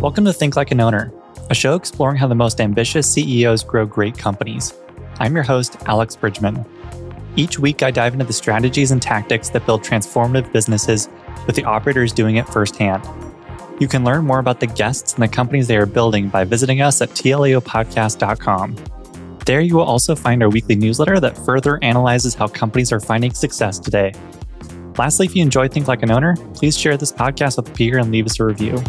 Welcome to Think Like an Owner, a show exploring how the most ambitious CEOs grow great companies. I'm your host, Alex Bridgman. Each week, I dive into the strategies and tactics that build transformative businesses with the operators doing it firsthand. You can learn more about the guests and the companies they are building by visiting us at tlaopodcast.com. There you will also find our weekly newsletter that further analyzes how companies are finding success today. Lastly, if you enjoy Think Like an Owner, please share this podcast with a peer and leave us a review.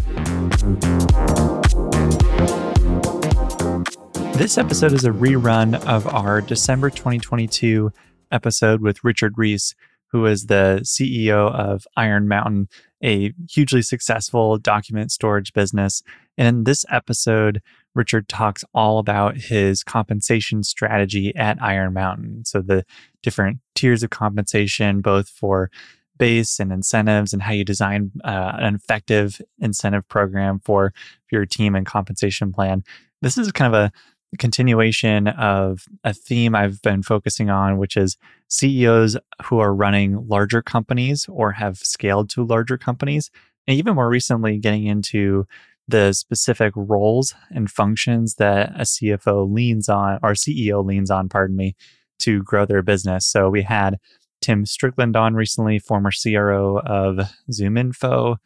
This episode is a rerun of our December 2022 episode with Richard Reese, who is the CEO of Iron Mountain, a hugely successful document storage business. And in this episode, Richard talks all about his compensation strategy at Iron Mountain. So the different tiers of compensation, both for base and incentives, and how you design an effective incentive program for your team and compensation plan. This is kind of a continuation of a theme I've been focusing on, which is CEOs who are running larger companies or have scaled to larger companies. And even more recently, getting into the specific roles and functions that a CFO leans on, or CEO leans on, to grow their business. So we had Tim Strickland on recently, former CRO of ZoomInfo.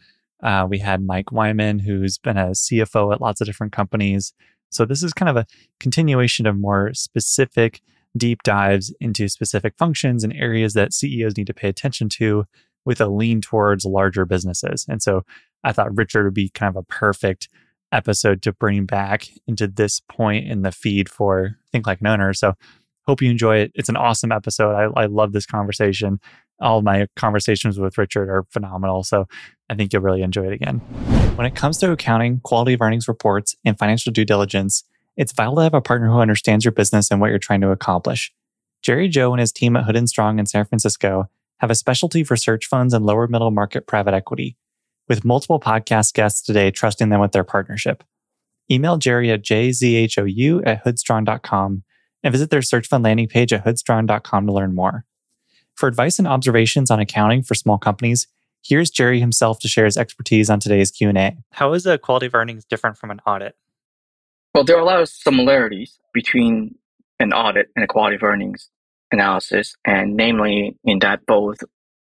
We had Mike Wyman, who's been a CFO at lots of different companies. So this is kind of a continuation of more specific deep dives into specific functions and areas that CEOs need to pay attention to with a lean towards larger businesses. And so I thought Richard would be kind of a perfect episode to bring back into this point in the feed for Think Like an Owner. So hope you enjoy it. It's an awesome episode. I love this conversation. All my conversations with Richard are phenomenal. So I think you'll really enjoy it again. When it comes to accounting, quality of earnings reports, and financial due diligence, it's vital to have a partner who understands your business and what you're trying to accomplish. Jerry Zhou and his team at Hood & Strong in San Francisco have a specialty for search funds and lower middle market private equity, with multiple podcast guests today trusting them with their partnership. Email Jerry at jzhou@hoodstrong.com and visit their search fund landing page at hoodstrong.com to learn more. For advice and observations on accounting for small companies, here's Jerry himself to share his expertise on today's Q&A. How is the quality of earnings different from an audit? Well, there are a lot of similarities between an audit and a quality of earnings analysis, and namely in that both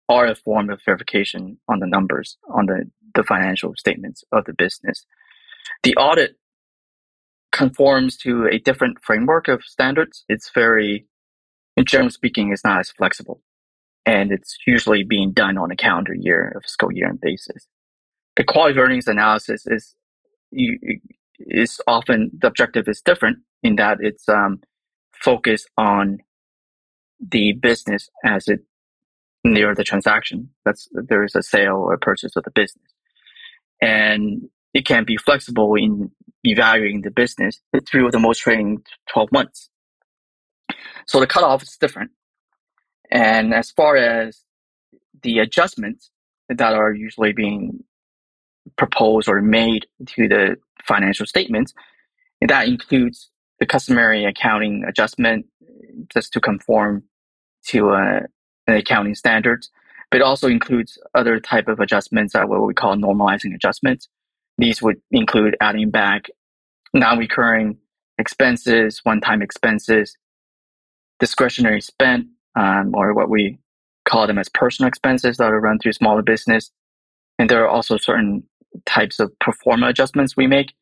are a form of verification on the numbers, on the financial statements of the business. The audit conforms to a different framework of standards. It's very, in general speaking, it's not as flexible. And it's usually being done on a calendar year, a fiscal year basis. A quality of earnings analysis is often, the objective is different in that it's focused on the business as it near the transaction. There is a sale or purchase of the business. And it can be flexible in evaluating the business through the most trailing 12 months. So the cutoff is different. And as far as the adjustments that are usually being proposed or made to the financial statements, that includes the customary accounting adjustment just to conform to an accounting standards, but it also includes other type of adjustments that what we call normalizing adjustments. These would include adding back non-recurring expenses, one-time expenses, discretionary spend, or what we call them as personal expenses that are run through smaller business. And there are also certain types of pro forma adjustments we make.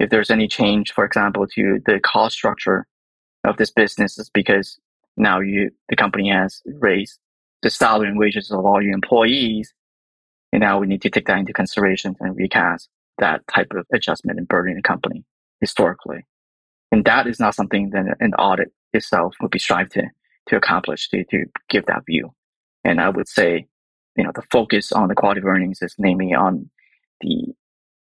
If there's any change, for example, to the cost structure of this business, it's because now the company has raised the salary and wages of all your employees. And now we need to take that into consideration and recast that type of adjustment and burden in the company historically. And that is not something that an audit itself would be strived to accomplish, to give that view. And I would say, the focus on the quality of earnings is namely on the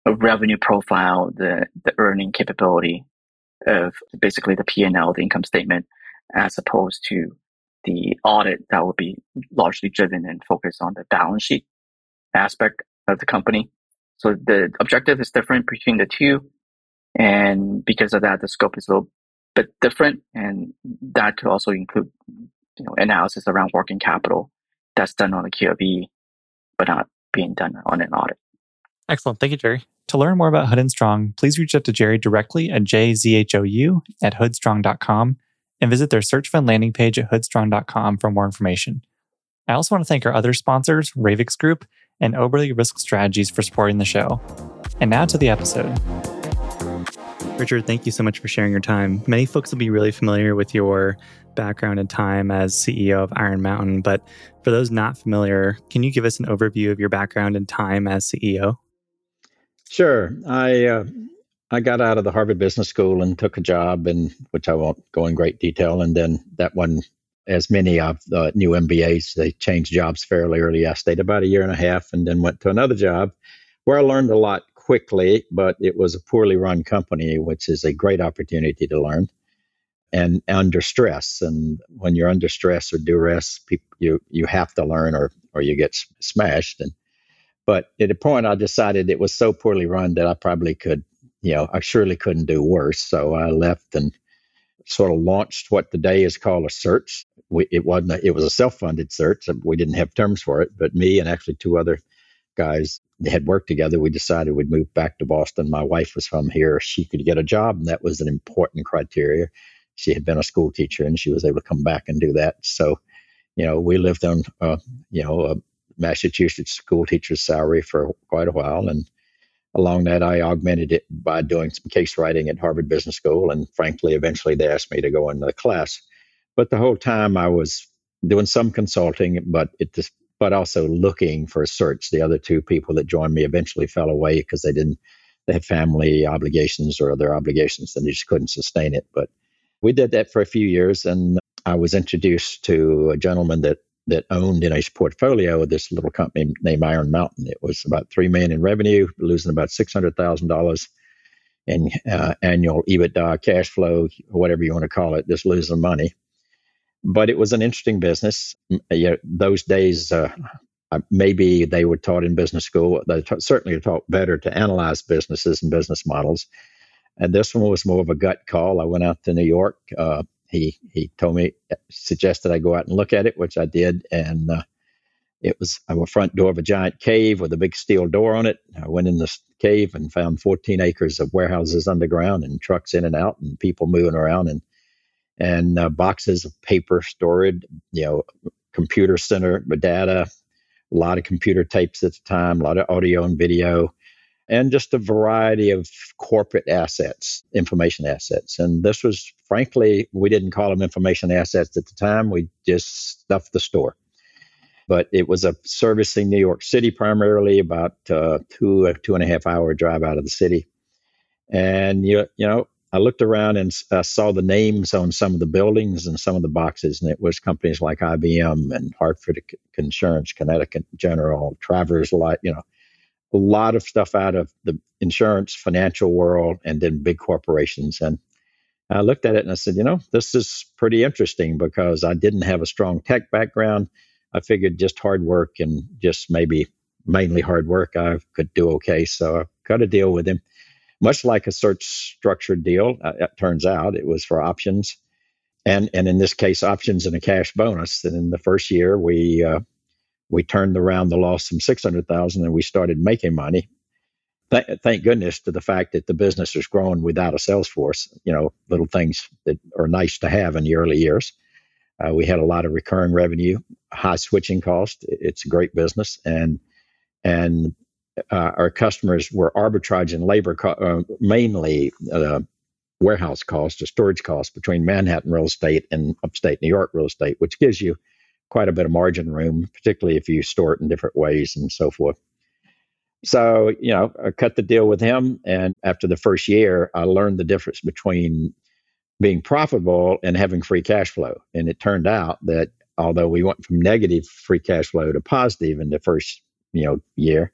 revenue profile, the earning capability of basically the P&L, the income statement, as opposed to the audit that would be largely driven and focused on the balance sheet aspect of the company. So the objective is different between the two. And because of that, the scope is a little bit different. And that could also include, analysis around working capital that's done on a QOB, but not being done on an audit. Excellent. Thank you, Jerry. To learn more about Hood & Strong, please reach out to Jerry directly at jzhou@hoodstrong.com and visit their search fund landing page at hoodstrong.com for more information. I also want to thank our other sponsors, Ravix Group and Oberly Risk Strategies, for supporting the show. And now to the episode. Richard, thank you so much for sharing your time. Many folks will be really familiar with your background and time as CEO of Iron Mountain, but for those not familiar, can you give us an overview of your background and time as CEO? Sure. I got out of the Harvard Business School and took a job, in which I won't go in great detail. And then that one, as many of the new MBAs, they change jobs fairly early. I stayed about a year and a half and then went to another job where I learned a lot quickly, but it was a poorly run company, which is a great opportunity to learn, and under stress. And when you're under stress or duress, you have to learn or you get smashed. But at a point, I decided it was so poorly run that I probably could, I surely couldn't do worse. So I left and sort of launched what today is called a search. It was a self-funded search. We didn't have terms for it, but me and actually two other guys had worked together. We decided we'd move back to Boston. My wife was from here. She could get a job, and that was an important criteria. She had been a school teacher, and she was able to come back and do that. So, we lived on, a Massachusetts school teacher's salary for quite a while. And along that, I augmented it by doing some case writing at Harvard Business School. And frankly, eventually they asked me to go into the class. But the whole time I was doing some consulting, but also looking for a search. The other two people that joined me eventually fell away because they had family obligations or other obligations, and they just couldn't sustain it. But we did that for a few years, and I was introduced to a gentleman that owned in his portfolio this little company named Iron Mountain. It was about $3 million in revenue, losing about $600,000 in annual EBITDA, cash flow, whatever you want to call it, just losing money. But it was an interesting business. Those days, maybe they were taught in business school. They certainly are taught better to analyze businesses and business models. And this one was more of a gut call. I went out to New York. He told me, suggested I go out and look at it, which I did. And it was a front door of a giant cave with a big steel door on it. I went in this cave and found 14 acres of warehouses underground and trucks in and out and people moving around and boxes of paper stored, computer center data, a lot of computer tapes at the time, a lot of audio and video, and just a variety of corporate assets, information assets. And this was, frankly, we didn't call them information assets at the time. We just stuffed the store. But it was servicing New York City primarily, about two and a half hour drive out of the city. And, I looked around and I saw the names on some of the buildings and some of the boxes, and it was companies like IBM and Hartford Insurance, Connecticut General, Travelers Life, a lot of stuff out of the insurance, financial world, and then big corporations. And I looked at it and I said, this is pretty interesting because I didn't have a strong tech background. I figured just hard work and just maybe mainly hard work, I could do okay. So I cut a deal with him. Much like a search structured deal, it turns out it was for options, and in this case, options and a cash bonus. And in the first year, we turned around the loss from $600,000, and we started making money. Thank goodness to the fact that the business was growing without a sales force. Little things that are nice to have in the early years. We had a lot of recurring revenue, high switching cost. It's a great business, and. Our customers were arbitraging labor, mainly warehouse costs or storage costs between Manhattan real estate and upstate New York real estate, which gives you quite a bit of margin room, particularly if you store it in different ways and so forth. So, I cut the deal with him. And after the first year, I learned the difference between being profitable and having free cash flow. And it turned out that although we went from negative free cash flow to positive in the first year,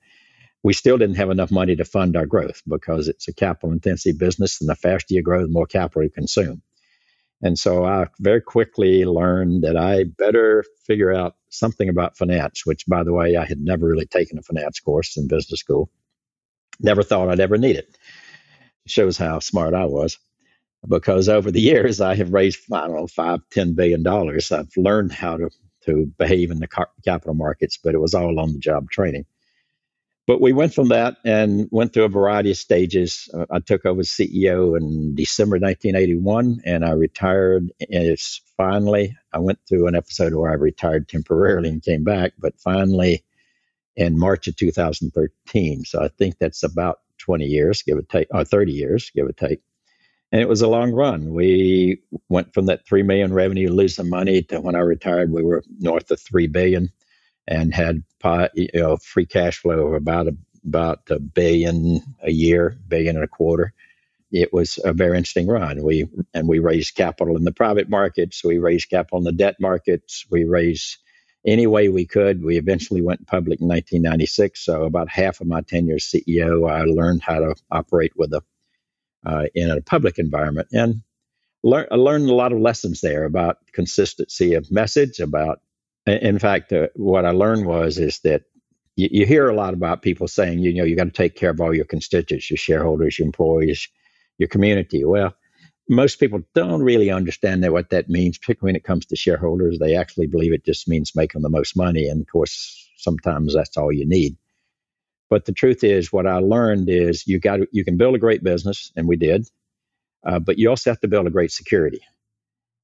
we still didn't have enough money to fund our growth because it's a capital-intensive business, and the faster you grow, the more capital you consume. And so I very quickly learned that I better figure out something about finance, which, by the way, I had never really taken a finance course in business school. Never thought I'd ever need it. It shows how smart I was, because over the years, I have raised, $5, $10 billion. I've learned how to behave in the capital markets, but it was all on-the-job training. But we went from that and went through a variety of stages. I took over as CEO in December 1981, and I retired. Finally, I went through an episode where I retired temporarily and came back, but finally in March of 2013. So I think that's about 20 years, give or take, or 30 years, give or take. And it was a long run. We went from that $3 million revenue, losing money, to when I retired, we were north of $3 billion and had free cash flow of about $1 billion a year, $1.25 billion. It was a very interesting run. We raised capital in the private markets. We raised capital in the debt markets. We raised any way we could. We eventually went public in 1996. So about half of my tenure as CEO, I learned how to operate with in a public environment. And I learned a lot of lessons there about consistency of message. What I learned is that you hear a lot about people saying, you got to take care of all your constituents, your shareholders, your employees, your community. Well, most people don't really understand what that means, particularly when it comes to shareholders. They actually believe it just means making the most money. And of course, sometimes that's all you need. But the truth is, what I learned is you can build a great business, and we did, but you also have to build a great security.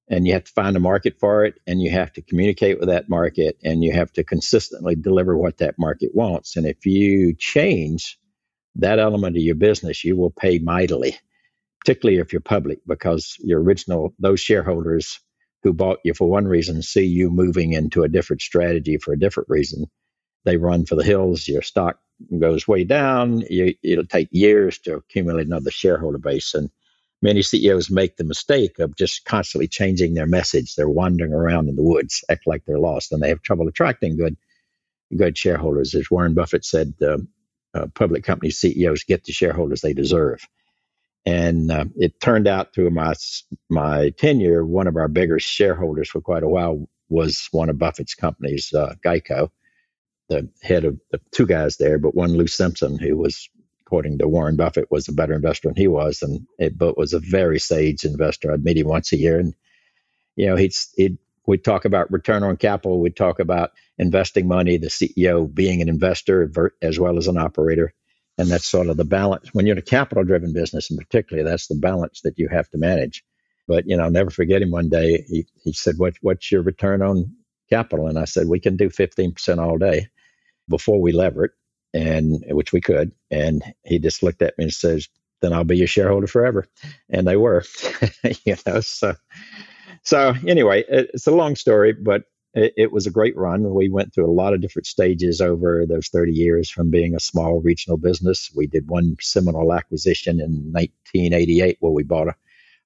And you have to find a market for it, and you have to communicate with that market, and you have to consistently deliver what that market wants. And if you change that element of your business, you will pay mightily, particularly if you're public, because those shareholders who bought you for one reason see you moving into a different strategy for a different reason. They run for the hills, your stock goes way down, it'll take years to accumulate another shareholder base. And many CEOs make the mistake of just constantly changing their message. They're wandering around in the woods, act like they're lost, and they have trouble attracting good shareholders. As Warren Buffett said, public company CEOs get the shareholders they deserve. And it turned out through my tenure, one of our bigger shareholders for quite a while was one of Buffett's companies, Geico. The head of the two guys there, but one, Lou Simpson, who was, according to Warren Buffett, was a better investor than he was, but was a very sage investor. I'd meet him once a year, and we'd talk about return on capital, we'd talk about investing money, the CEO being an investor as well as an operator, and that's sort of the balance. When you're in a capital-driven business, in particular, that's the balance that you have to manage. But I'll never forget him one day. He said, "What's your return on capital?" And I said, "We can do 15% all day." Before we lever it, and which we could. And he just looked at me and says, "Then I'll be your shareholder forever." And they were, So anyway, it's a long story, but it was a great run. We went through a lot of different stages over those 30 years, from being a small regional business. We did one seminal acquisition in 1988, where we bought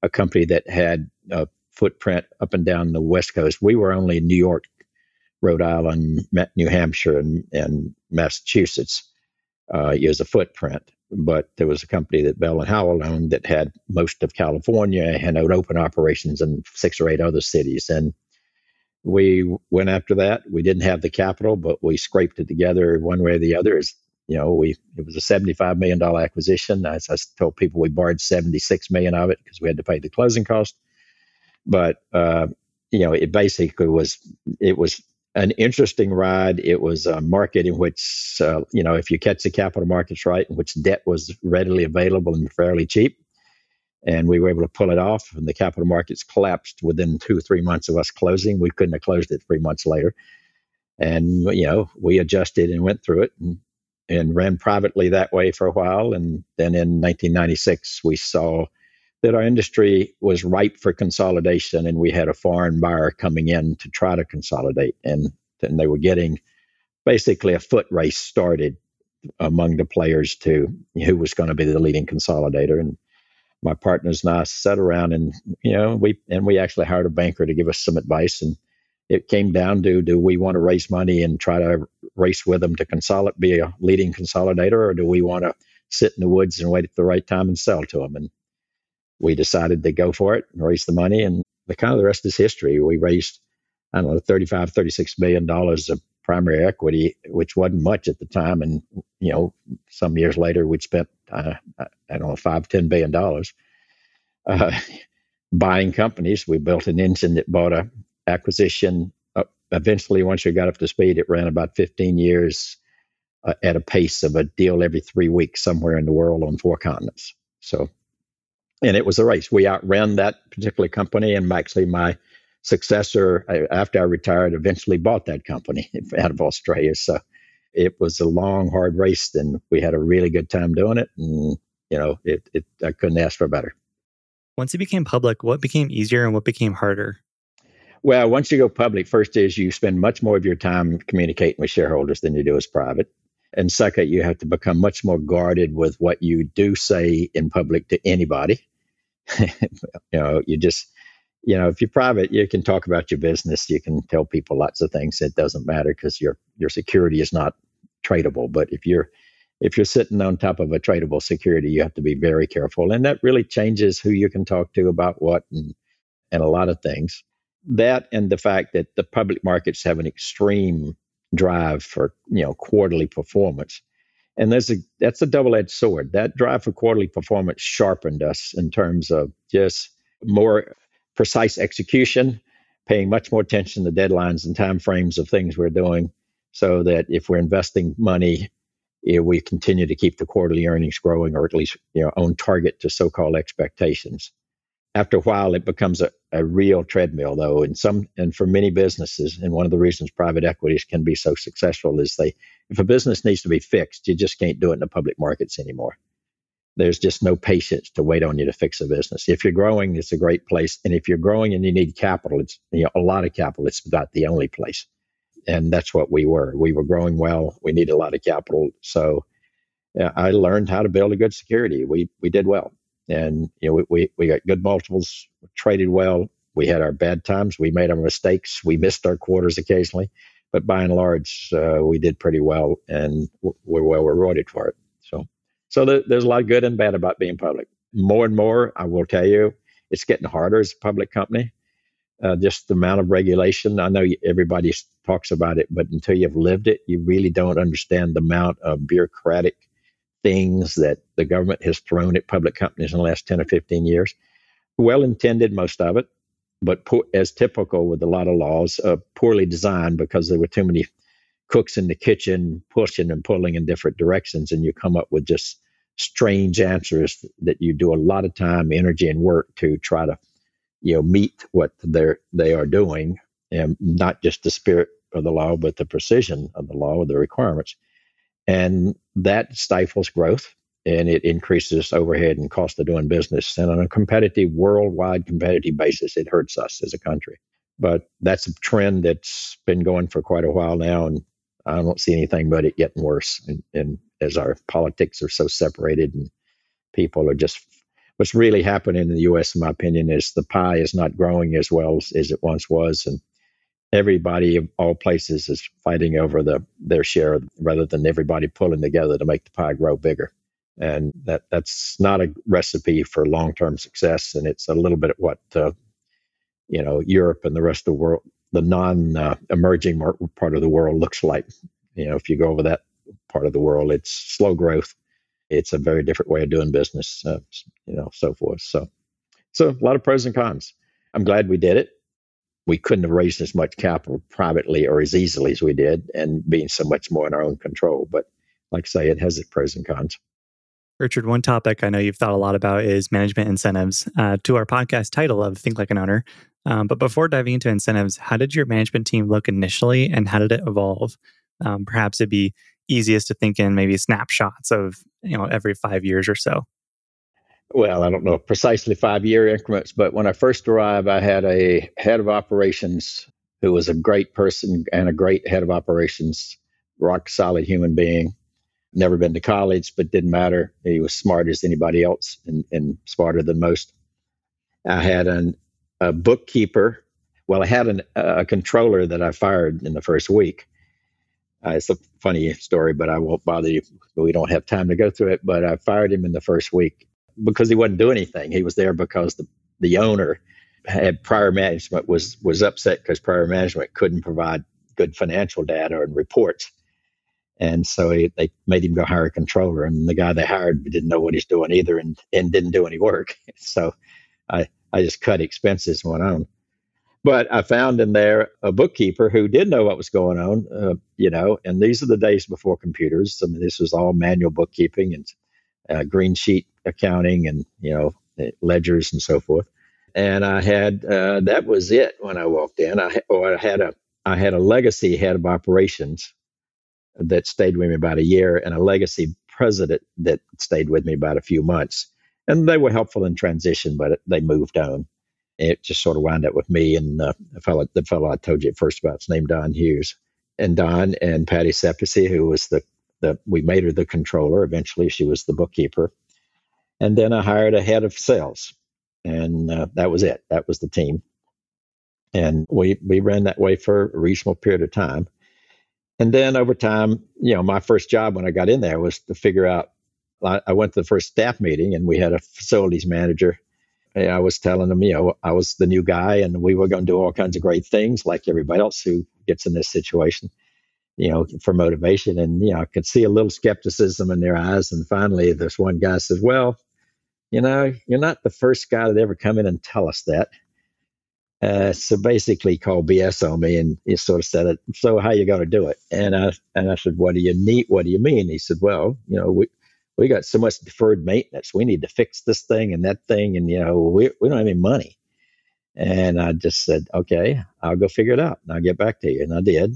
a company that had a footprint up and down the West Coast. We were only in New York, Rhode Island, New Hampshire, and Massachusetts as a footprint. But there was a company that Bell and Howell owned that had most of California and had open operations in 6 or 8 other cities. And we went after that. We didn't have the capital, but we scraped it together one way or the other. It was a $75 million acquisition. As I told people, we borrowed $76 million of it because we had to pay the closing cost. But, it basically was an interesting ride. It was a market in which, if you catch the capital markets right, in which debt was readily available and fairly cheap. And we were able to pull it off, and the capital markets collapsed within 2 or 3 months of us closing. We couldn't have closed it 3 months later. And, we adjusted and went through it and ran privately that way for a while. And then in 1996, we saw that our industry was ripe for consolidation, and we had a foreign buyer coming in to try to consolidate. And then they were getting basically a foot race started among the players to who was going to be the leading consolidator. And my partners and I sat around and, we actually hired a banker to give us some advice. And it came down to, do we want to raise money and try to race with them to consolidate, be a leading consolidator, or do we want to sit in the woods and wait at the right time and sell to them? And we decided to go for it and raise the money, and the rest is history. We raised, I don't know, $35, $36 million of primary equity, which wasn't much at the time. And, some years later, we'd spent, $5, $10 billion buying companies. We built an engine that bought an acquisition. Eventually, once you got up to speed, it ran about 15 years. at a pace of a deal every 3 weeks somewhere in the world on 4 continents. So, and it was a race. We outran that particular company, and actually my successor, after I retired, eventually bought that company out of Australia. So it was a long, hard race, and we had a really good time doing it. And, you know, I couldn't ask for better. Once it became public, what became easier and what became harder? Well, once you go public, first is you spend much more of your time communicating with shareholders than you do as private. And second, you have to become much more guarded with what you do say in public to anybody. If you're private, you can talk about your business. You can tell people lots of things. It doesn't matter because your security is not tradable. But if you're sitting on top of a tradable security, you have to be very careful. And that really changes who you can talk to about what and a lot of things. That and the fact that the public markets have an extreme drive for, quarterly performance. And that's a double-edged sword. That drive for quarterly performance sharpened us in terms of just more precise execution, paying much more attention to deadlines and timeframes of things we're doing so that if we're investing money, we continue to keep the quarterly earnings growing or at least, on target to so-called expectations. After a while, it becomes a real treadmill, though. And for many businesses, and one of the reasons private equities can be so successful is if a business needs to be fixed, you just can't do it in the public markets anymore. There's just no patience to wait on you to fix a business. If you're growing, it's a great place. And if you're growing and you need capital, it's a lot of capital. It's not the only place. And that's what we were. We were growing well. We needed a lot of capital. So I learned how to build a good security. We did well. And we got good multiples, traded well. We had our bad times. We made our mistakes. We missed our quarters occasionally, but by and large, we did pretty well, and we're well rewarded for it. So there's a lot of good and bad about being public. More and more, I will tell you, it's getting harder as a public company. Just the amount of regulation. I know everybody talks about it, but until you've lived it, you really don't understand the amount of bureaucratic things that the government has thrown at public companies in the last 10 or 15 years. Well-intended, most of it, but as typical with a lot of laws, poorly designed because there were too many cooks in the kitchen pushing and pulling in different directions, and you come up with just strange answers that you do a lot of time, energy, and work to try to meet what they are doing, and not just the spirit of the law, but the precision of the law, the requirements. And that stifles growth, and it increases overhead and cost of doing business. And on a worldwide competitive basis, it hurts us as a country. But that's a trend that's been going for quite a while now, and I don't see anything but it getting worse. And as our politics are so separated, and people are just, what's really happening in the U.S., in my opinion, is the pie is not growing as well as it once was, and everybody of all places is fighting over their share rather than everybody pulling together to make the pie grow bigger. And that's not a recipe for long-term success. And it's a little bit of what, Europe and the rest of the world, the non-emerging part of the world looks like. If you go over that part of the world, it's slow growth. It's a very different way of doing business, so forth. So a lot of pros and cons. I'm glad we did it. We couldn't have raised as much capital privately or as easily as we did, and being so much more in our own control. But like I say, it has its pros and cons. Richard, one topic I know you've thought a lot about is management incentives, to our podcast title of Think Like an Owner. But before diving into incentives, how did your management team look initially, and how did it evolve? Perhaps it'd be easiest to think in maybe snapshots of every 5 years or so. Well, I don't know precisely 5-year increments, but when I first arrived, I had a head of operations who was a great person and a great head of operations, rock solid human being. Never been to college, but didn't matter. He was smart as anybody else and smarter than most. I had a bookkeeper. Well, I had a controller that I fired in the first week. It's a funny story, but I won't bother you. We don't have time to go through it, but I fired him in the first week. Because he wasn't doing anything. He was there because the owner had prior management was upset because prior management couldn't provide good financial data and reports. And so they made him go hire a controller. And the guy they hired didn't know what he's doing either and didn't do any work. So I just cut expenses and went on. But I found in there a bookkeeper who did know what was going on, and these are the days before computers. I mean, this was all manual bookkeeping and green sheet accounting and, ledgers and so forth. And I had, that was it when I walked in. I had a legacy head of operations that stayed with me about a year and a legacy president that stayed with me about a few months. And they were helpful in transition, but they moved on. It just sort of wound up with me and the fellow I told you at first about, his name Don Hughes. And Don and Patty Sepesi, who was we made her the controller. Eventually, she was the bookkeeper. And then I hired a head of sales. And that was it. That was the team. And we ran that way for a reasonable period of time. And then over time, my first job when I got in there was to figure out, I went to the first staff meeting and we had a facilities manager. And I was telling them, I was the new guy and we were going to do all kinds of great things like everybody else who gets in this situation, for motivation. And, I could see a little skepticism in their eyes. And finally, this one guy says, well, you're not the first guy that ever come in and tell us that. So basically called BS on me and he sort of said it. So how you going to do it? And I said, what do you need? What do you mean? He said, well, we got so much deferred maintenance. We need to fix this thing and that thing. And, we don't have any money. And I just said, okay, I'll go figure it out and I'll get back to you. And I did,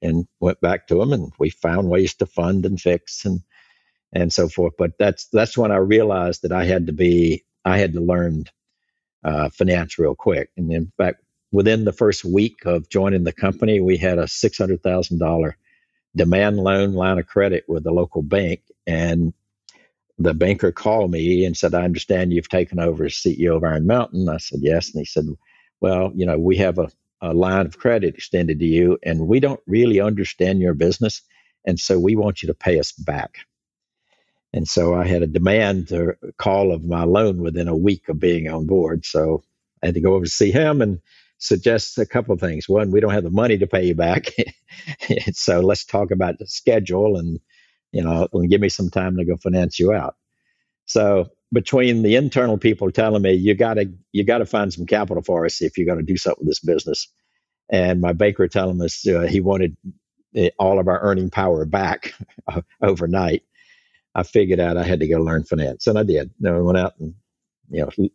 and went back to him and we found ways to fund and fix and so forth. But that's when I realized that I had to learn finance real quick. And in fact, within the first week of joining the company, we had a $600,000 demand loan line of credit with the local bank. And the banker called me and said, I understand you've taken over as CEO of Iron Mountain. I said, yes. And he said, well, we have a line of credit extended to you and we don't really understand your business. And so we want you to pay us back. And so I had a demand or call of my loan within a week of being on board. So I had to go over to see him and suggest a couple of things. One, we don't have the money to pay you back. So let's talk about the schedule and give me some time to go finance you out. So between the internal people telling me, you got to find some capital for us if you're going to do something with this business. And my banker telling us he wanted all of our earning power back overnight. I figured out I had to go learn finance, and I did. Then I went out and,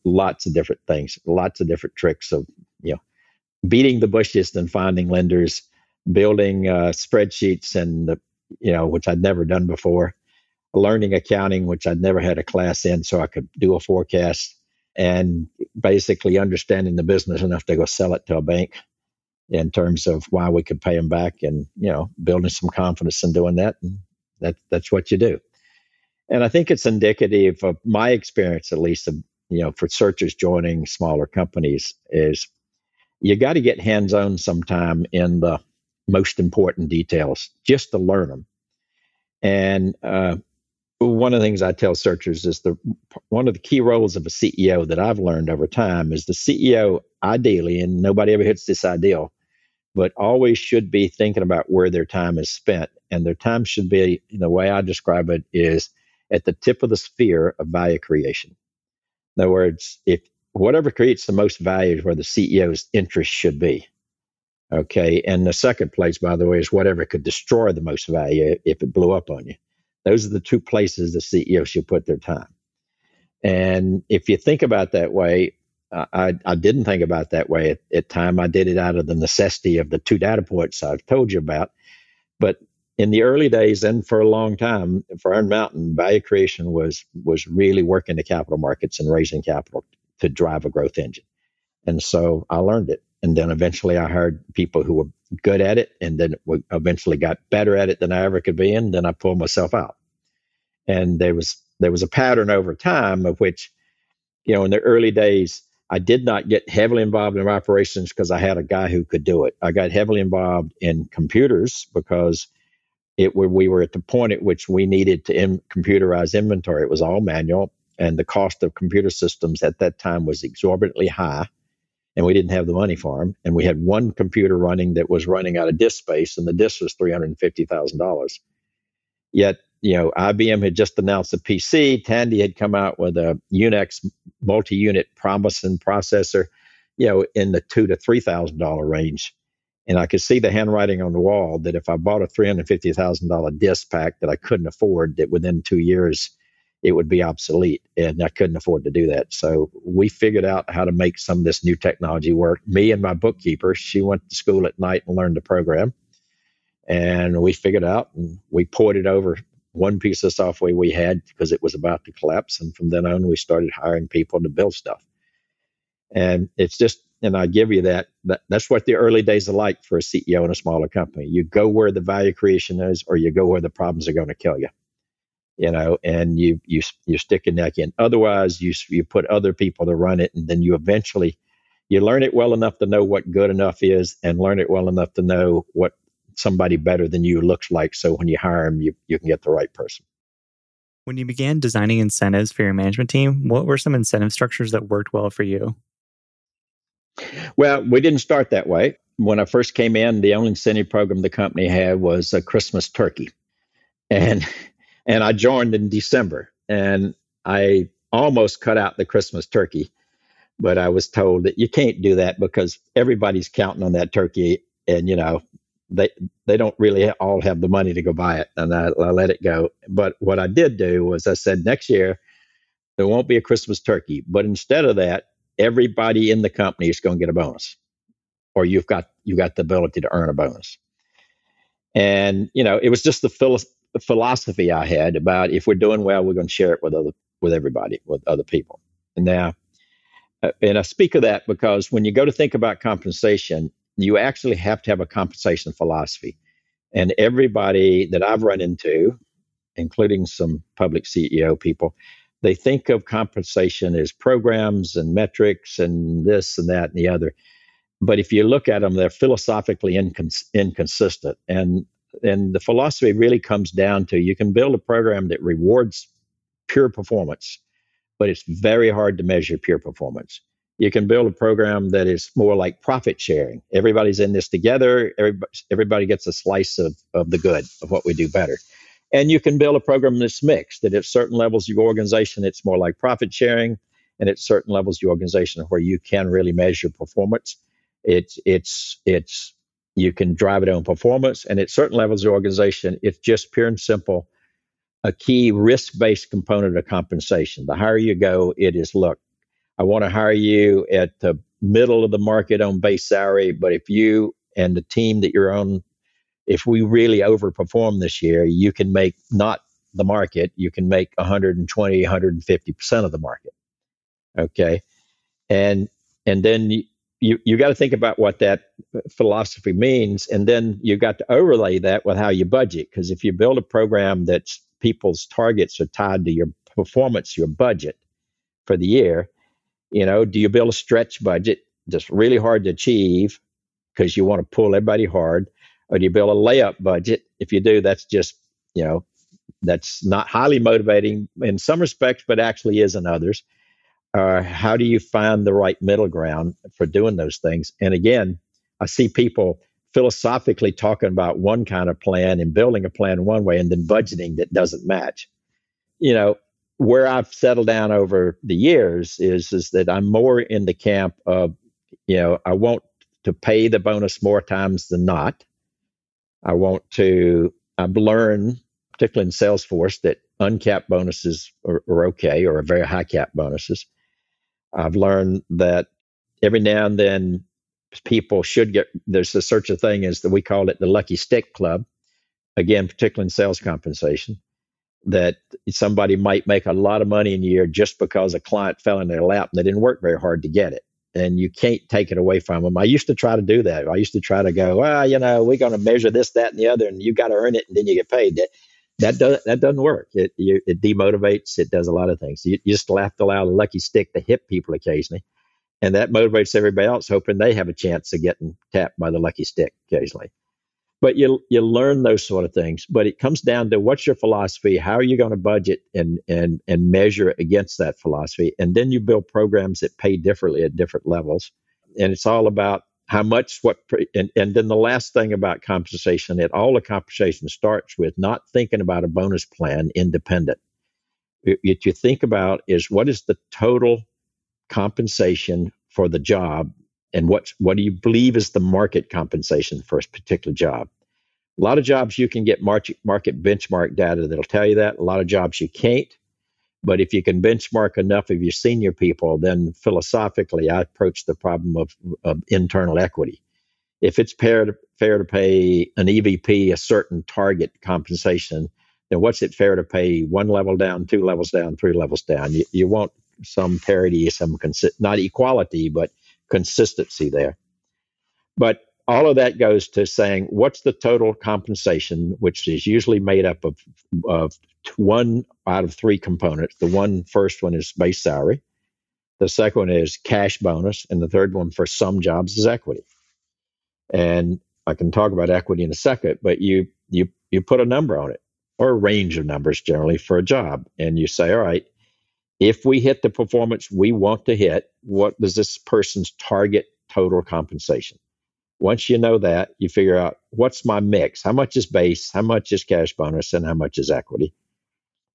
lots of different things, lots of different tricks of, beating the bushes and finding lenders, building spreadsheets and, which I'd never done before, learning accounting, which I'd never had a class in, so I could do a forecast and basically understanding the business enough to go sell it to a bank in terms of why we could pay them back and, building some confidence in doing that. And that's what you do. And I think it's indicative of my experience, at least, for searchers joining smaller companies, is you got to get hands-on sometime in the most important details just to learn them. And one of the things I tell searchers is one of the key roles of a CEO that I've learned over time is the CEO, ideally, and nobody ever hits this ideal, but always should be thinking about where their time is spent. And their time should be, the way I describe it is, at the tip of the sphere of value creation. In other words, if whatever creates the most value is where the CEO's interest should be. Okay. And the second place, by the way, is whatever could destroy the most value if it blew up on you. Those are the two places the CEO should put their time. And if you think about that way, I didn't think about that way at time. I did it out of the necessity of the two data points I've told you about. But in the early days and for a long time, for Iron Mountain, value creation was really working the capital markets and raising capital to drive a growth engine. And so I learned it. And then eventually I hired people who were good at it and then eventually got better at it than I ever could be. And then I pulled myself out. And there was a pattern over time of which, in the early days, I did not get heavily involved in operations because I had a guy who could do it. I got heavily involved in computers because we were at the point at which we needed to computerize inventory. It was all manual, and the cost of computer systems at that time was exorbitantly high, and we didn't have the money for them. And we had one computer running that was running out of disk space, and the disk was $350,000. Yet, IBM had just announced a PC. Tandy had come out with a Unix multi-unit Promethean processor. you know, in the $2,000 to $3,000 range. And I could see the handwriting on the wall that if I bought a $350,000 disc pack that I couldn't afford, that within 2 years, it would be obsolete. And I couldn't afford to do that. So we figured out how to make some of this new technology work. Me and my bookkeeper, she went to school at night and learned the program. And we figured out and we poured it over one piece of software we had because it was about to collapse. And from then on, we started hiring people to build stuff. And it's just, and I give you that that's what the early days are like for a CEO in a smaller company. You go where the value creation is, or you go where the problems are going to kill you, you know, and you stick your neck in. Otherwise, you put other people to run it, and then you eventually, you learn it well enough to know what good enough is and learn it well enough to know what somebody better than you looks like. So when you hire them, you can get the right person. When you began designing incentives for your management team, what were some incentive structures that worked well for you? Well, we didn't start that way. When I first came in, the only incentive program the company had was a Christmas turkey. And I joined in December, and I almost cut out the Christmas turkey, but I was told that you can't do that because everybody's counting on that turkey, and you know, they don't really all have the money to go buy it, and I let it go. But what I did do was I said, next year, there won't be a Christmas turkey, but instead of that, everybody in the company is going to get a bonus, or you got the ability to earn a bonus. And, you know, it was just the philosophy I had about if we're doing well, we're going to share it with other people. And now, and I speak of that because when you go to think about compensation, you actually have to have a compensation philosophy. And everybody that I've run into, including some public CEO people, they think of compensation as programs and metrics and this and that and the other. But if you look at them, they're philosophically inconsistent. And the philosophy really comes down to you can build a program that rewards pure performance, but it's very hard to measure pure performance. You can build a program that is more like profit sharing. Everybody's in this together. Everybody gets a slice of the good, of what we do better. And you can build a program that's mixed, that at certain levels of your organization, it's more like profit sharing, and at certain levels of your organization where you can really measure performance, you can drive it on performance. And at certain levels of your organization, it's just pure and simple, a key risk-based component of compensation. The higher you go, it is, look, I want to hire you at the middle of the market on base salary, but if you and the team that you're on, if we really overperform this year, you can make not the market, you can make 120, 150% of the market. Okay. And then you got to think about what that philosophy means. And then you got to overlay that with how you budget. Because if you build a program that's people's targets are tied to your performance, your budget for the year, you know, do you build a stretch budget that's really hard to achieve because you want to pull everybody hard? Or do you build a layup budget? If you do, that's just, you know, that's not highly motivating in some respects, but actually is in others. How do you find the right middle ground for doing those things? And again, I see people philosophically talking about one kind of plan and building a plan one way and then budgeting that doesn't match. You know, where I've settled down over the years is that I'm more in the camp of, you know, I want to pay the bonus more times than not. I've learned, particularly in Salesforce, that uncapped bonuses are okay, or very high cap bonuses. I've learned that every now and then people should get, there's such a thing as that we call it the lucky stick club. Again, particularly in sales compensation, that somebody might make a lot of money in a year just because a client fell in their lap and they didn't work very hard to get it. And you can't take it away from them. I used to try to do that. I used to try to go, well, you know, we're going to measure this, that, and the other, and you got to earn it, and then you get paid. That doesn't work. It demotivates. It does a lot of things. You just have to allow the lucky stick to hit people occasionally, and that motivates everybody else, hoping they have a chance of getting tapped by the lucky stick occasionally. But you learn those sort of things. But it comes down to what's your philosophy, how are you going to budget and measure against that philosophy, and then you build programs that pay differently at different levels. And it's all about how much, and then the last thing about compensation, that all the compensation starts with not thinking about a bonus plan independent. What you think about is what is the total compensation for the job and what do you believe is the market compensation for a particular job. A lot of jobs you can get market benchmark data that'll tell you that. A lot of jobs you can't. But if you can benchmark enough of your senior people, then philosophically, I approach the problem of internal equity. If it's fair to pay an EVP a certain target compensation, then what's it fair to pay one level down, two levels down, three levels down? You want some parity, not equality, but consistency there. But all of that goes to saying, what's the total compensation, which is usually made up of one out of three components. The first one is base salary. The second one is cash bonus. And the third one for some jobs is equity. And I can talk about equity in a second, but you put a number on it, or a range of numbers generally for a job. And you say, all right, if we hit the performance we want to hit, what does this person's target total compensation? Once you know that, you figure out what's my mix, how much is base, how much is cash bonus, and how much is equity.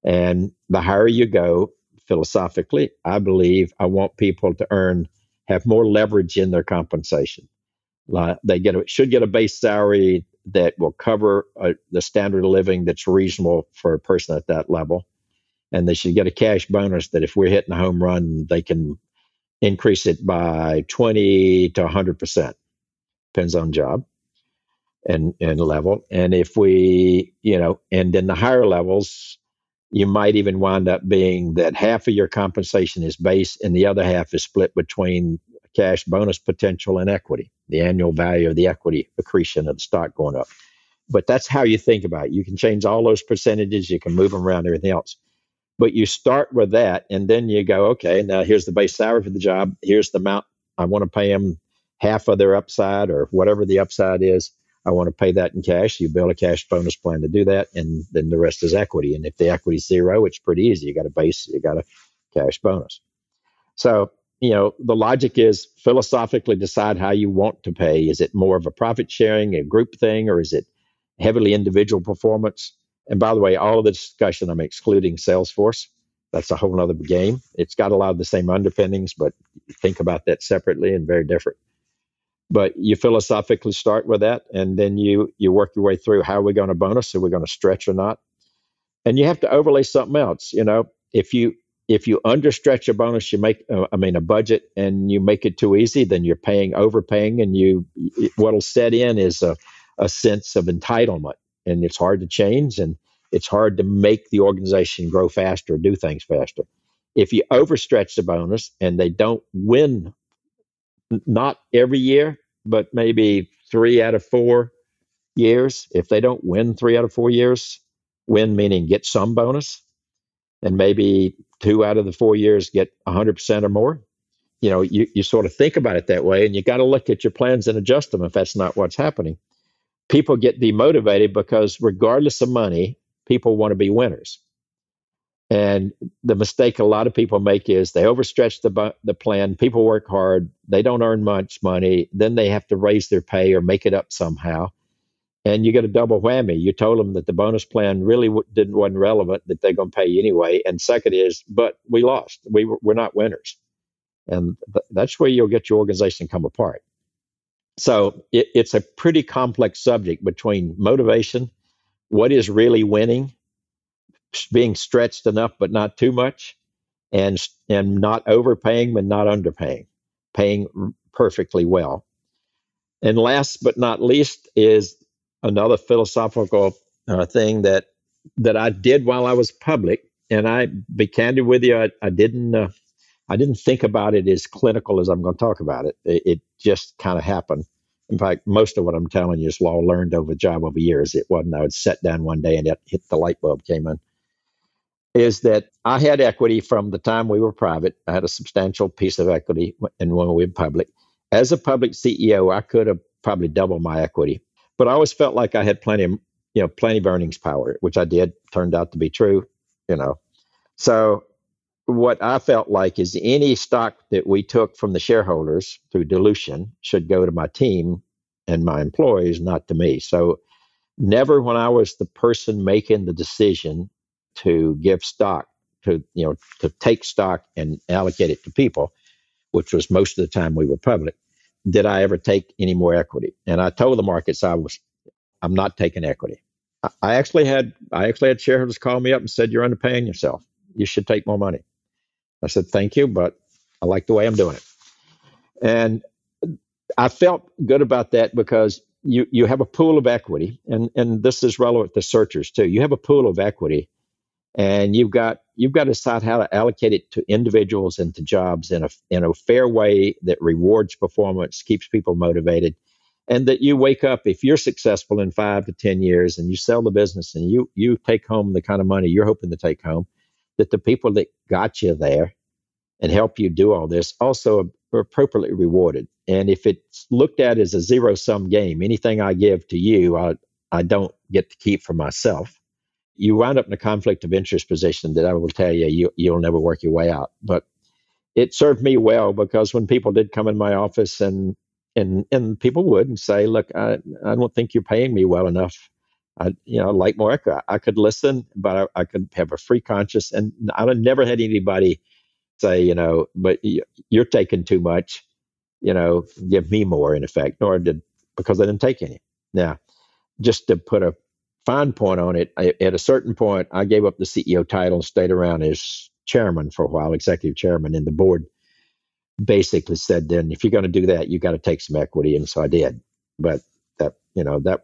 And the higher you go, philosophically, I believe I want people to have more leverage in their compensation. They should get a base salary that will cover the standard of living that's reasonable for a person at that level. And they should get a cash bonus that if we're hitting a home run, they can increase it by 20 to 100%. Depends on job and level. And if we, and then the higher levels, you might even wind up being that half of your compensation is base and the other half is split between cash bonus potential and equity, the annual value of the equity accretion of the stock going up. But that's how you think about it. You can change all those percentages. You can move them around, everything else. But you start with that, and then you go, okay, now here's the base salary for the job. Here's the amount I want to pay them. Half of their upside, or whatever the upside is, I want to pay that in cash. You build a cash bonus plan to do that, and then the rest is equity. And if the equity is zero, it's pretty easy. You got a base, you got a cash bonus. So, the logic is philosophically decide how you want to pay. Is it more of a profit sharing, a group thing, or is it heavily individual performance? And by the way, all of the discussion, I'm excluding Salesforce. That's a whole other game. It's got a lot of the same underpinnings, but think about that separately and very different. But you philosophically start with that, and then you work your way through how we're going to bonus, are we going to stretch or not? And you have to overlay something else. If you understretch a bonus, you make a budget, and you make it too easy, then you're overpaying, and what'll set in is a sense of entitlement, and it's hard to change, and it's hard to make the organization grow faster, do things faster. If you overstretch the bonus and they don't win, not every year, but maybe 3 out of 4 years. If they don't win 3 out of 4 years, win meaning get some bonus, and maybe 2 out of the 4 years get 100% or more. You sort of think about it that way, and you got to look at your plans and adjust them if that's not what's happening. People get demotivated because regardless of money, people want to be winners. And the mistake a lot of people make is they overstretch the plan. People work hard. They don't earn much money. Then they have to raise their pay or make it up somehow. And you get a double whammy. You told them that the bonus plan really wasn't relevant, that they're going to pay you anyway. And second is, but we lost. We're not winners. And that's where you'll get your organization come apart. So it's a pretty complex subject between motivation, what is really winning, being stretched enough but not too much, and not overpaying but not underpaying, paying perfectly well. And last but not least is another philosophical thing that I did while I was public, and I be candid with you, I didn't think about it as clinical as I'm going to talk about it. It just kind of happened. In fact, most of what I'm telling you is law learned over job over years. It wasn't I would sit down one day and it hit the light bulb came in. Is that I had equity from the time we were private. I had a substantial piece of equity and when we were public. As a public CEO, I could have probably doubled my equity, but I always felt like I had plenty of earnings power, which I did. Turned out to be true, So what I felt like is any stock that we took from the shareholders through dilution should go to my team and my employees, not to me. So never when I was the person making the decision to give stock, to take stock and allocate it to people, which was most of the time we were public, did I ever take any more equity. And I told the markets I'm not taking equity. I actually had shareholders call me up and said, "You're underpaying yourself. You should take more money." I said, "Thank you, but I like the way I'm doing it." And I felt good about that because you have a pool of equity, and this is relevant to searchers too. You have a pool of equity, and you've got to decide how to allocate it to individuals and to jobs in a fair way that rewards performance, keeps people motivated, and that you wake up if you're successful in 5 to 10 years and you sell the business and you take home the kind of money you're hoping to take home, that the people that got you there and help you do all this also are appropriately rewarded. And if it's looked at as a zero-sum game, anything I give to you, I don't get to keep for myself, you wind up in a conflict of interest position that I will tell you, you'll never work your way out. But it served me well because when people did come in my office and people would and say, "Look, I don't think you're paying me well enough. I'd like more equity." I could listen, but I could have a free conscience. And I never had anybody say, "But you're taking too much, give me more," in effect, because I didn't take any. Now, just to put a fine point on it, at a certain point, I gave up the CEO title and stayed around as chairman for a while, executive chairman, and the board basically said, "Then if you're going to do that, you got to take some equity." And so I did. But that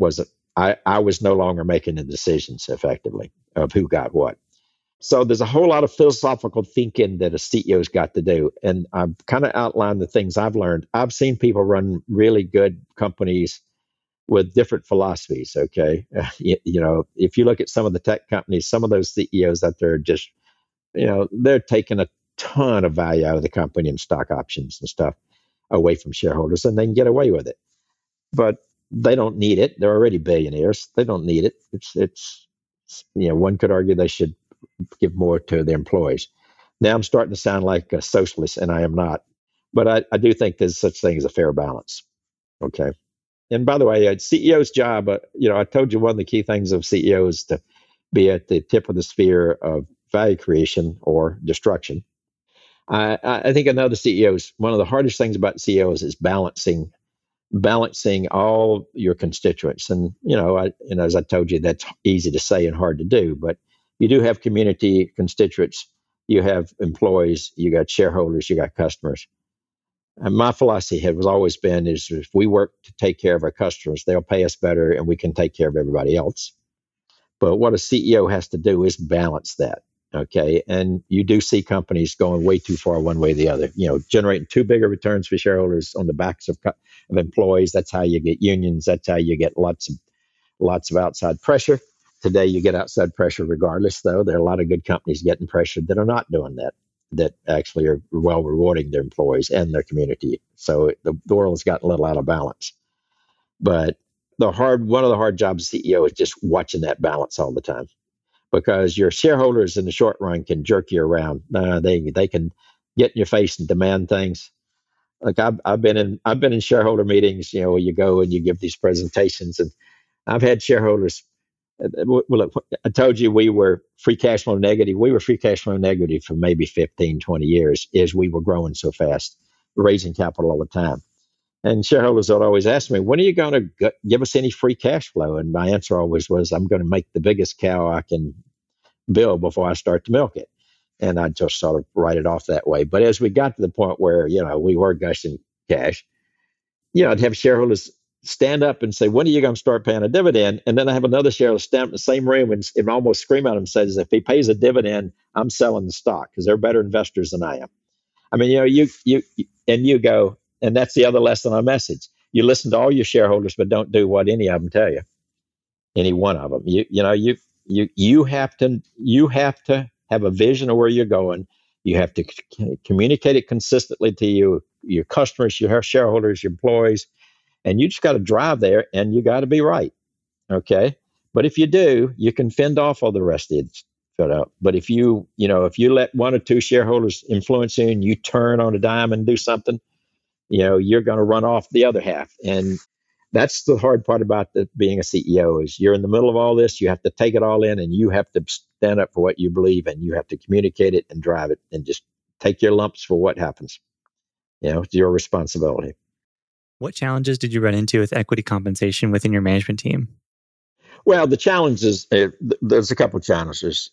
wasn't, I was no longer making the decisions effectively of who got what. So there's a whole lot of philosophical thinking that a CEO's got to do. And I've kind of outlined the things I've learned. I've seen people run really good companies with different philosophies, okay? If you look at some of the tech companies, some of those CEOs out there are just, they're taking a ton of value out of the company and stock options and stuff away from shareholders, and they can get away with it. But they don't need it. They're already billionaires. They don't need it. It's one could argue they should give more to their employees. Now I'm starting to sound like a socialist, and I am not. But I do think there's such thing as a fair balance. Okay. And by the way, a CEO's job, I told you one of the key things of CEO is to be at the tip of the spear of value creation or destruction. I think another CEO's, one of the hardest things about CEOs is balancing all your constituents. And, as I told you, that's easy to say and hard to do, but you do have community constituents, you have employees, you got shareholders, you got customers. And my philosophy has always been is if we work to take care of our customers, they'll pay us better and we can take care of everybody else. But what a CEO has to do is balance that, okay? And you do see companies going way too far one way or the other, generating too big of returns for shareholders on the backs of employees. That's how you get unions. That's how you get lots of outside pressure. Today, you get outside pressure regardless, though. There are a lot of good companies getting pressured that are not doing that actually are well rewarding their employees and their community. So the world's gotten a little out of balance. But one of the hard jobs of CEO is just watching that balance all the time, because your shareholders in the short run can jerk you around. They can get in your face and demand things. Like I've been in shareholder meetings, where you go and you give these presentations, and I've had shareholders. Well, I told you we were free cash flow negative. We were free cash flow negative for maybe 15, 20 years as we were growing so fast, raising capital all the time. And shareholders would always ask me, "When are you going to give us any free cash flow?" And my answer always was, "I'm going to make the biggest cow I can build before I start to milk it." And I just sort of write it off that way. But as we got to the point where, we were gushing cash, I'd have shareholders stand up and say, "When are you going to start paying a dividend?" And then I have another shareholder stand in the same room and almost scream at him, says, "If he pays a dividend, I'm selling the stock because they're better investors than I am." I mean, you go, and that's the other lesson I message. You listen to all your shareholders, but don't do what any of them tell you. Any one of them. You have to have a vision of where you're going. You have to communicate it consistently to your customers, your shareholders, your employees. And you just got to drive there, and you got to be right, okay? But if you do, you can fend off all the rest of it. But if you let one or two shareholders influence you and you turn on a dime and do something, you're going to run off the other half. And that's the hard part about being a CEO is you're in the middle of all this. You have to take it all in, and you have to stand up for what you believe, and you have to communicate it and drive it and just take your lumps for what happens. It's your responsibility. What challenges did you run into with equity compensation within your management team? Well, the challenges, there's a couple of challenges.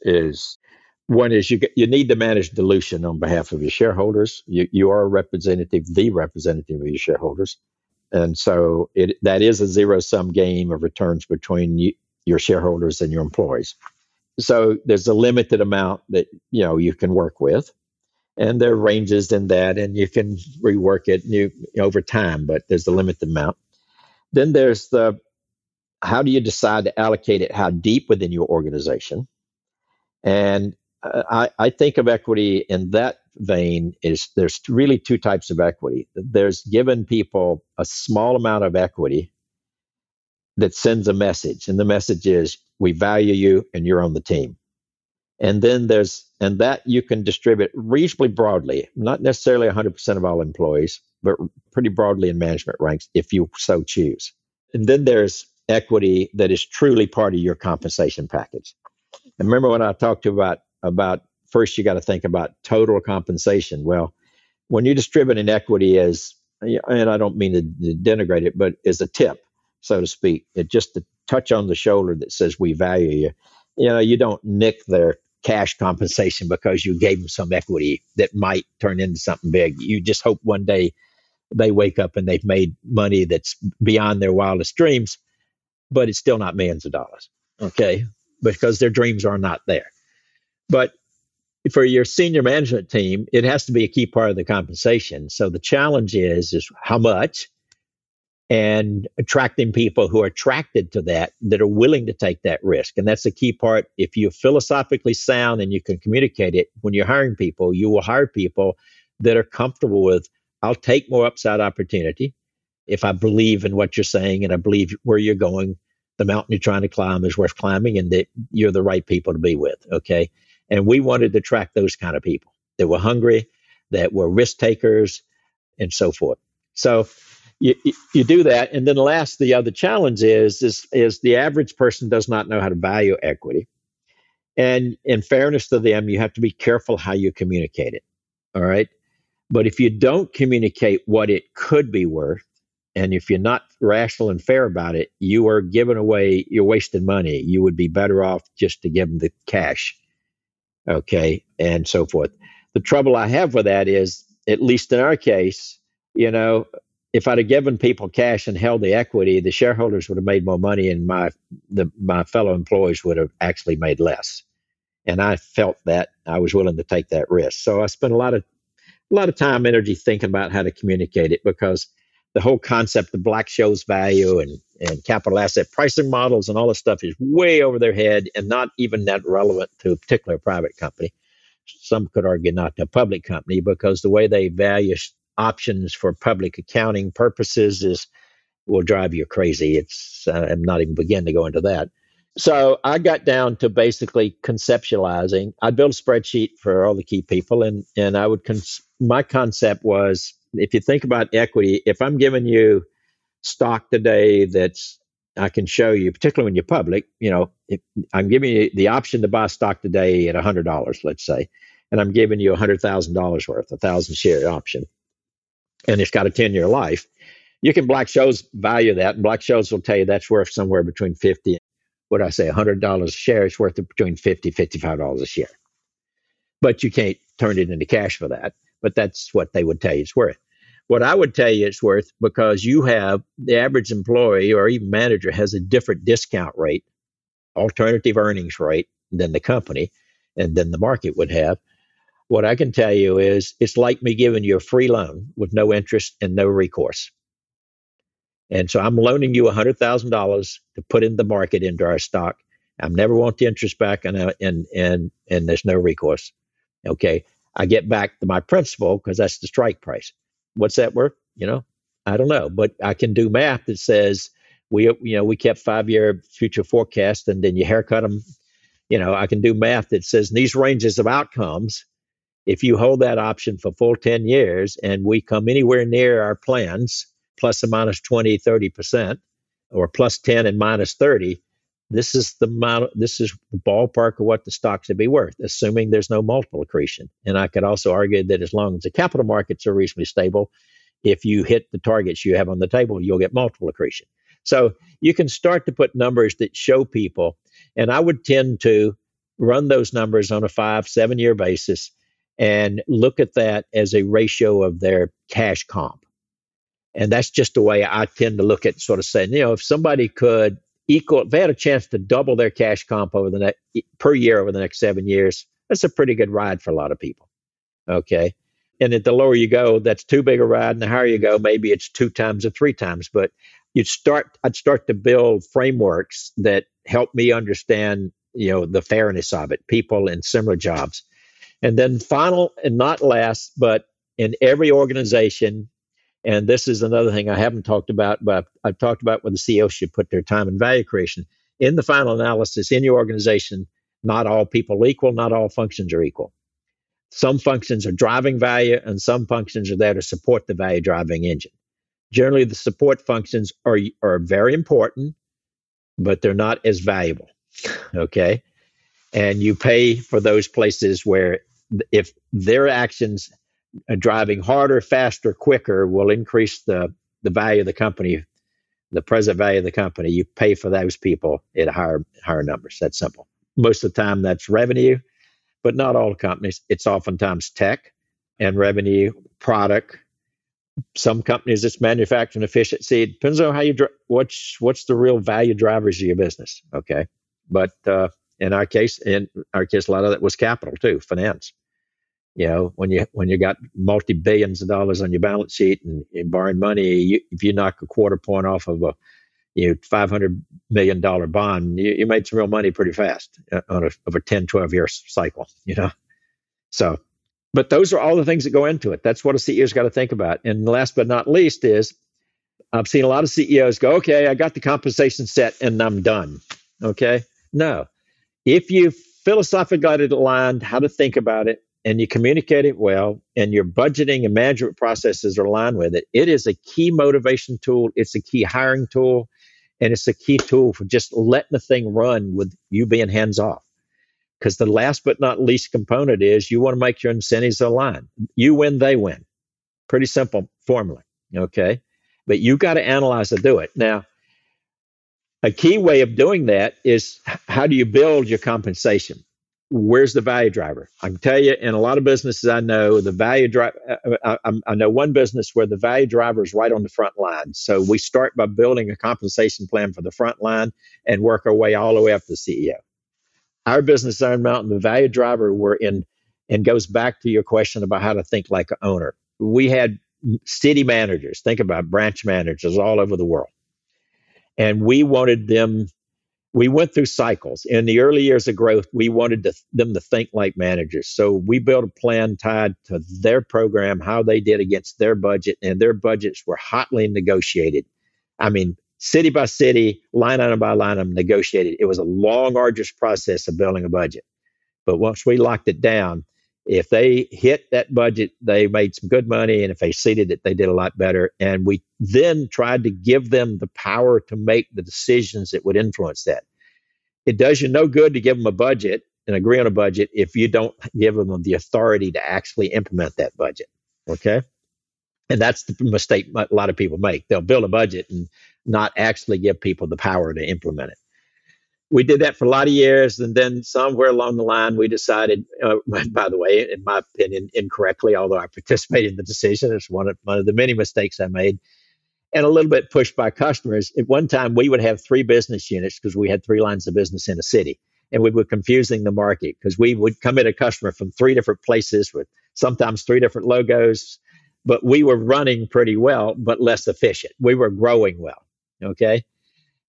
One is you need to manage dilution on behalf of your shareholders. You are the representative of your shareholders. And so that is a zero-sum game of returns between your shareholders and your employees. So there's a limited amount that you can work with. And there are ranges in that, and you can rework it over time, but there's a limited amount. Then there's how do you decide to allocate it, how deep within your organization? And I think of equity in that vein is there's really two types of equity. There's giving people a small amount of equity that sends a message, and the message is, we value you and you're on the team. And then that you can distribute reasonably broadly, not necessarily 100% of all employees, but pretty broadly in management ranks if you so choose. And then there's equity that is truly part of your compensation package. And remember when I talked about first you got to think about total compensation. Well, when you distribute an equity as, and I don't mean to denigrate it, but as a tip, so to speak, it just a touch on the shoulder that says we value you. You don't nick their cash compensation because you gave them some equity that might turn into something big. You just hope one day they wake up and they've made money that's beyond their wildest dreams, but it's still not millions of dollars, okay? Because their dreams are not there. But for your senior management team, it has to be a key part of the compensation. So the challenge is how much, and attracting people who are attracted to that are willing to take that risk. And that's a key part. If you're philosophically sound and you can communicate it, when you're hiring people, you will hire people that are comfortable with, I'll take more upside opportunity if I believe in what you're saying and I believe where you're going. The mountain you're trying to climb is worth climbing, and that you're the right people to be with, okay? And we wanted to attract those kind of people that were hungry, that were risk takers, and so forth. So you do that. And then last, the other challenge is the average person does not know how to value equity. And in fairness to them, you have to be careful how you communicate it, all right? But if you don't communicate what it could be worth, and if you're not rational and fair about it, you are giving away, you're wasting money. You would be better off just to give them the cash, okay, and so forth. The trouble I have with that is, at least in our case, if I'd have given people cash and held the equity, the shareholders would have made more money and my fellow employees would have actually made less. And I felt that I was willing to take that risk. So I spent a lot of time, energy thinking about how to communicate it, because the whole concept of Black-Scholes value and capital asset pricing models and all this stuff is way over their head and not even that relevant to a particular private company. Some could argue not to a public company, because the way they value options for public accounting purposes will drive you crazy. I'm not even begin to go into that. So I got down to basically conceptualizing. I'd build a spreadsheet for all the key people, and I would. My concept was, if you think about equity, if I'm giving you stock today that's I can show you, particularly when you're public, if I'm giving you the option to buy stock today at $100, let's say, and I'm giving you $100,000 worth, 1,000-share option, and it's got a 10-year life, you can Black-Scholes value that, and Black-Scholes will tell you that's worth somewhere between $100 a share, it's worth between $50-$55 a share. But you can't turn it into cash for that, but that's what they would tell you it's worth. What I would tell you it's worth, because you have the average employee or even manager has a different discount rate, alternative earnings rate than the company and than the market would have. What I can tell you is it's like me giving you a free loan with no interest and no recourse. And so I'm loaning you $100,000 to put in the market into our stock. I never want the interest back and there's no recourse. Okay. I get back to my principal because that's the strike price. What's that worth? I don't know, but I can do math that says we kept 5-year future forecast, and then you haircut them. I can do math that says these ranges of outcomes, if you hold that option for full 10 years and we come anywhere near our plans, plus or minus 20, 30%, or plus 10 and minus 30, this is the ballpark of what the stock should be worth, assuming there's no multiple accretion. And I could also argue that as long as the capital markets are reasonably stable, if you hit the targets you have on the table, you'll get multiple accretion. So you can start to put numbers that show people. And I would tend to run those numbers on a 5-7 year basis and look at that as a ratio of their cash comp. And that's just the way I tend to look at sort of saying, you know, if somebody could equal, if they had a chance to double their cash comp over the per year over the next 7 years, that's a pretty good ride for a lot of people. Okay. And at the lower you go, that's too big a ride. And the higher you go, maybe it's 2 times or 3 times. But I'd start to build frameworks that help me understand, you know, the fairness of it, people in similar jobs. And then final and not last, but in every organization, and this is another thing I haven't talked about, but I've talked about where the CEO should put their time and value creation. In the final analysis, in your organization, not all people are equal, not all functions are equal. Some functions are driving value and some functions are there to support the value driving engine. Generally, the support functions are very important, but they're not as valuable, okay? And you pay for those places where if their actions are driving harder, faster, quicker will increase the value of the company, the present value of the company, you pay for those people at higher numbers. That's simple. Most of the time, that's revenue, but not all companies. It's oftentimes tech and revenue, product. Some companies, it's manufacturing efficiency. It depends on how you what's the real value drivers of your business. Okay, but in our case, a lot of that was capital too, finance. You know, when you got multi billions of dollars on your balance sheet and borrowing money, if you knock a quarter point off of a $500 million bond, you made some real money pretty fast on over 10-12 year cycle. You know, so. But those are all the things that go into it. That's what a CEO's got to think about. And last but not least is, I've seen a lot of CEOs go, okay, I got the compensation set and I'm done. Okay? No. If you philosophically got it aligned, how to think about it, and you communicate it well, and your budgeting and management processes are aligned with it, it is a key motivation tool. It's a key hiring tool. And it's a key tool for just letting the thing run with you being hands-off. Because the last but not least component is you want to make your incentives align. You win, they win. Pretty simple formula, okay? But you got to analyze to do it. Now, a key way of doing that is how do you build your compensation? Where's the value driver? I can tell you in a lot of businesses I know, the value driver, I know one business where the value driver is right on the front line. So we start by building a compensation plan for the front line and work our way all the way up to the CEO. Our business, Iron Mountain, the value driver we're in, and goes back to your question about how to think like an owner. We had city managers, think about branch managers all over the world. And we wanted them, we went through cycles. In the early years of growth, we wanted them to think like managers. So we built a plan tied to their program, how they did against their budget, and their budgets were hotly negotiated. I mean, city by city, line item by line item, negotiated. It was a long, arduous process of building a budget. But once we locked it down, if they hit that budget, they made some good money. And if they exceeded it, they did a lot better. And we then tried to give them the power to make the decisions that would influence that. It does you no good to give them a budget and agree on a budget if you don't give them the authority to actually implement that budget. Okay? And that's the mistake a lot of people make. They'll build a budget and not actually give people the power to implement it. We did that for a lot of years. And then somewhere along the line, we decided, by the way, in my opinion, incorrectly, although I participated in the decision, it's one of the many mistakes I made, and a little bit pushed by customers. At one time, we would have 3 business units because we had 3 lines of business in a city. And we were confusing the market because we would come at a customer from 3 different places with sometimes 3 different logos. But we were running pretty well, but less efficient. We were growing well, okay?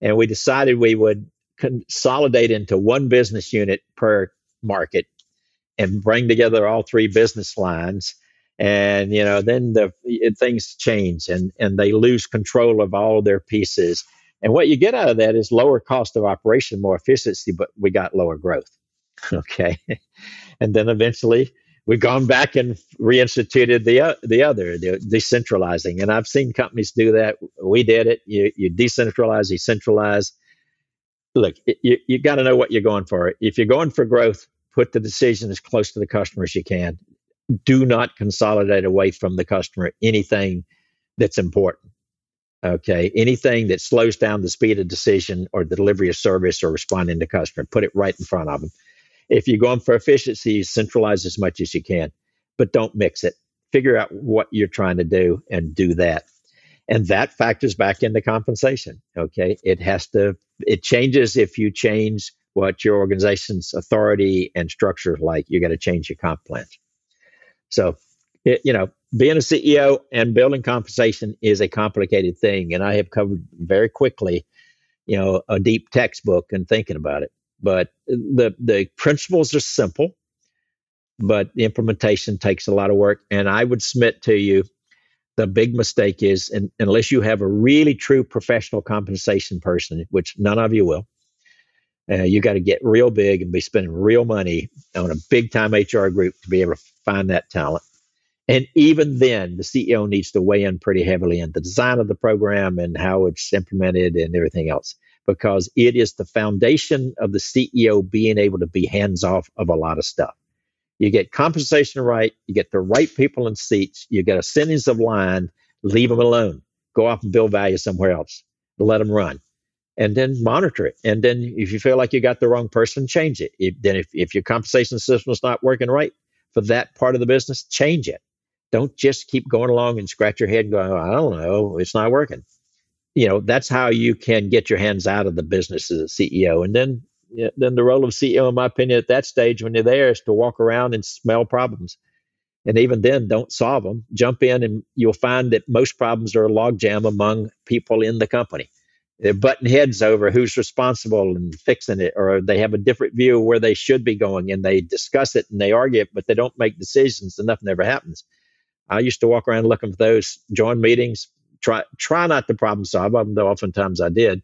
And we decided we would consolidate into one business unit per market and bring together all 3 business lines. And, you know, then things change and they lose control of all their pieces. And what you get out of that is lower cost of operation, more efficiency, but we got lower growth, okay? And then eventually, we've gone back and reinstituted the decentralizing. And I've seen companies do that. We did it. You decentralize, you centralize. Look, you got to know what you're going for. If you're going for growth, put the decision as close to the customer as you can. Do not consolidate away from the customer anything that's important. Okay. Anything that slows down the speed of decision or the delivery of service or responding to customer, put it right in front of them. If you're going for efficiency, centralize as much as you can, but don't mix it. Figure out what you're trying to do and do that. And that factors back into compensation. Okay. It changes if you change what your organization's authority and structure is like. You got to change your comp plan. So, being a CEO and building compensation is a complicated thing. And I have covered very quickly, a deep textbook and thinking about it. But the principles are simple, but the implementation takes a lot of work. And I would submit to you, the big mistake is, unless you have a really true professional compensation person, which none of you will, you got to get real big and be spending real money on a big time HR group to be able to find that talent. And even then, the CEO needs to weigh in pretty heavily in the design of the program and how it's implemented and everything else, because it is the foundation of the CEO being able to be hands-off of a lot of stuff. You get compensation right, you get the right people in seats, you get a sentence of line, leave them alone, go off and build value somewhere else, let them run, and then monitor it. And then if you feel like you got the wrong person, change it. If your compensation system is not working right for that part of the business, change it. Don't just keep going along and scratch your head and going, I don't know, it's not working. That's how you can get your hands out of the business as a CEO. And then the role of CEO, in my opinion, at that stage, when you're there, is to walk around and smell problems. And even then, don't solve them. Jump in and you'll find that most problems are a logjam among people in the company. They're butting heads over who's responsible and fixing it, or they have a different view of where they should be going, and they discuss it and they argue it, but they don't make decisions and nothing ever happens. I used to walk around looking for those, join meetings, try not to problem solve, although oftentimes I did.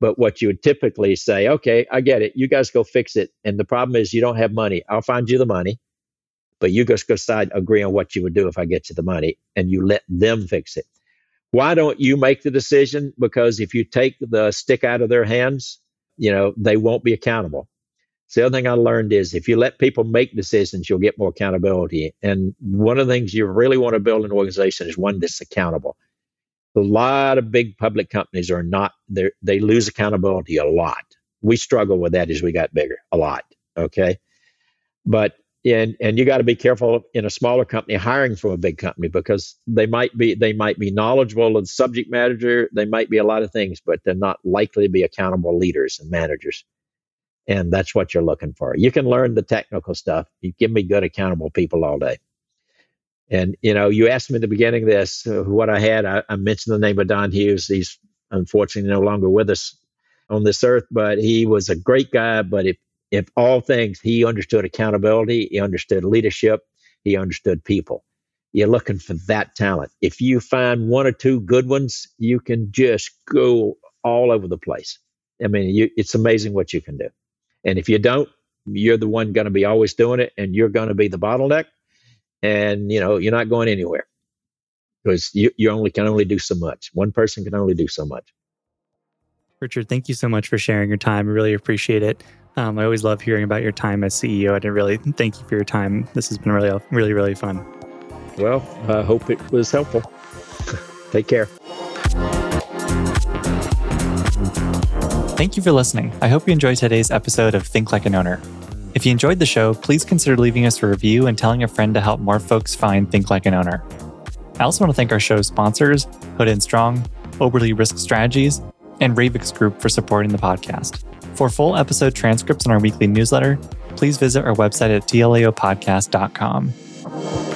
But what you would typically say, okay, I get it. You guys go fix it. And the problem is you don't have money. I'll find you the money. But you guys go decide, agree on what you would do if I get you the money, and you let them fix it. Why don't you make the decision? Because if you take the stick out of their hands, they won't be accountable. So the other thing I learned is if you let people make decisions, you'll get more accountability. And one of the things you really want to build an organization is one that's accountable. A lot of big public companies are not, they lose accountability a lot. We struggle with that as we got bigger, a lot, okay? But, and you got to be careful in a smaller company hiring from a big company, because they might be knowledgeable of the subject matter, they might be a lot of things, but they're not likely to be accountable leaders and managers. And that's what you're looking for. You can learn the technical stuff. You give me good accountable people all day. And, you asked me at the beginning of this, what I had. I mentioned the name of Don Hughes. He's unfortunately no longer with us on this earth, but he was a great guy. But if all things, he understood accountability. He understood leadership. He understood people. You're looking for that talent. If you find one or two good ones, you can just go all over the place. I mean, it's amazing what you can do. And if you don't, you're the one going to be always doing it, and you're going to be the bottleneck, and you're not going anywhere, because you can only do so much. One person can only do so much. Richard, thank you so much for sharing your time. I really appreciate it. I always love hearing about your time as CEO, and I really thank you for your time. This has been really, really, really fun. Well, I hope it was helpful. Take care. Thank you for listening. I hope you enjoyed today's episode of Think Like an Owner. If you enjoyed the show, please consider leaving us a review and telling a friend to help more folks find Think Like an Owner. I also want to thank our show sponsors, Hood & Strong, Oberly Risk Strategies, and Ravix Group for supporting the podcast. For full episode transcripts and our weekly newsletter, please visit our website at tlaopodcast.com.